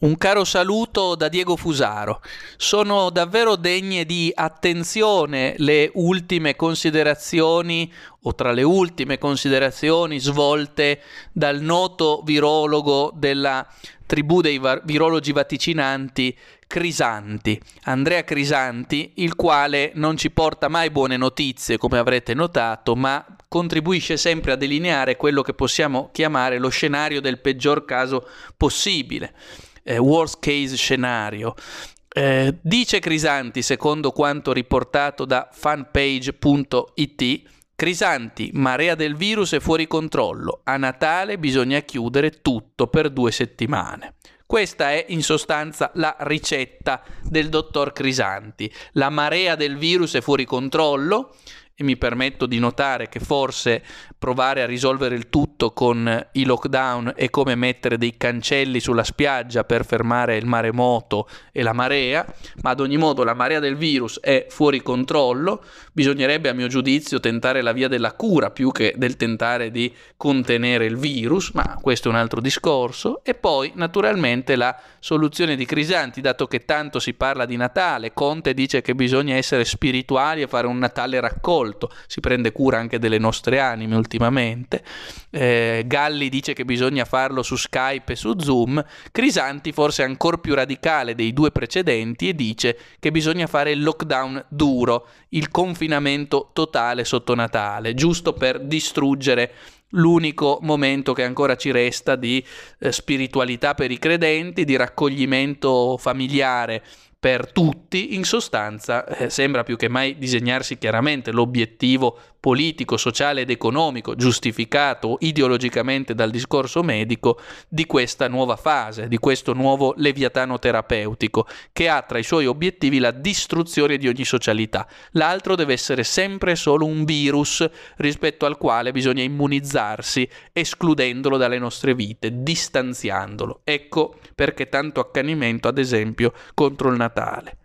Un caro saluto da Diego Fusaro. Sono davvero degne di attenzione le ultime considerazioni, o tra le ultime considerazioni, svolte dal noto virologo della tribù dei virologi vaticinanti, Crisanti, Andrea Crisanti, il quale non ci porta mai buone notizie, come avrete notato, ma contribuisce sempre a delineare quello che possiamo chiamare lo scenario del peggior caso possibile. Worst case scenario. Dice Crisanti, secondo quanto riportato da fanpage.it, Crisanti, marea del virus è fuori controllo. A Natale bisogna chiudere tutto per 2 settimane. Questa è in sostanza la ricetta del dottor Crisanti. La marea del virus è fuori controllo. E mi permetto di notare che forse provare a risolvere il tutto con i lockdown è come mettere dei cancelli sulla spiaggia per fermare il maremoto e la marea, ma ad ogni modo la marea del virus è fuori controllo. Bisognerebbe, a mio giudizio, tentare la via della cura più che del tentare di contenere il virus, ma questo è un altro discorso. E poi naturalmente la soluzione di Crisanti, dato che tanto si parla di Natale, Conte dice che bisogna essere spirituali e fare un Natale raccolto. Si prende cura anche delle nostre anime ultimamente. Galli dice che bisogna farlo su Skype e su Zoom. Crisanti, forse ancor più radicale dei due precedenti, e dice che bisogna fare il lockdown duro, il confinamento totale sotto Natale, giusto per distruggere l'unico momento che ancora ci resta di spiritualità per i credenti, di raccoglimento familiare per tutti. In sostanza sembra più che mai disegnarsi chiaramente l'obiettivo politico, sociale ed economico, giustificato ideologicamente dal discorso medico, di questa nuova fase, di questo nuovo leviatano terapeutico, che ha tra i suoi obiettivi la distruzione di ogni socialità. L'altro deve essere sempre solo un virus rispetto al quale bisogna immunizzarsi, escludendolo dalle nostre vite, distanziandolo. Ecco perché tanto accanimento, ad esempio, contro il Natale.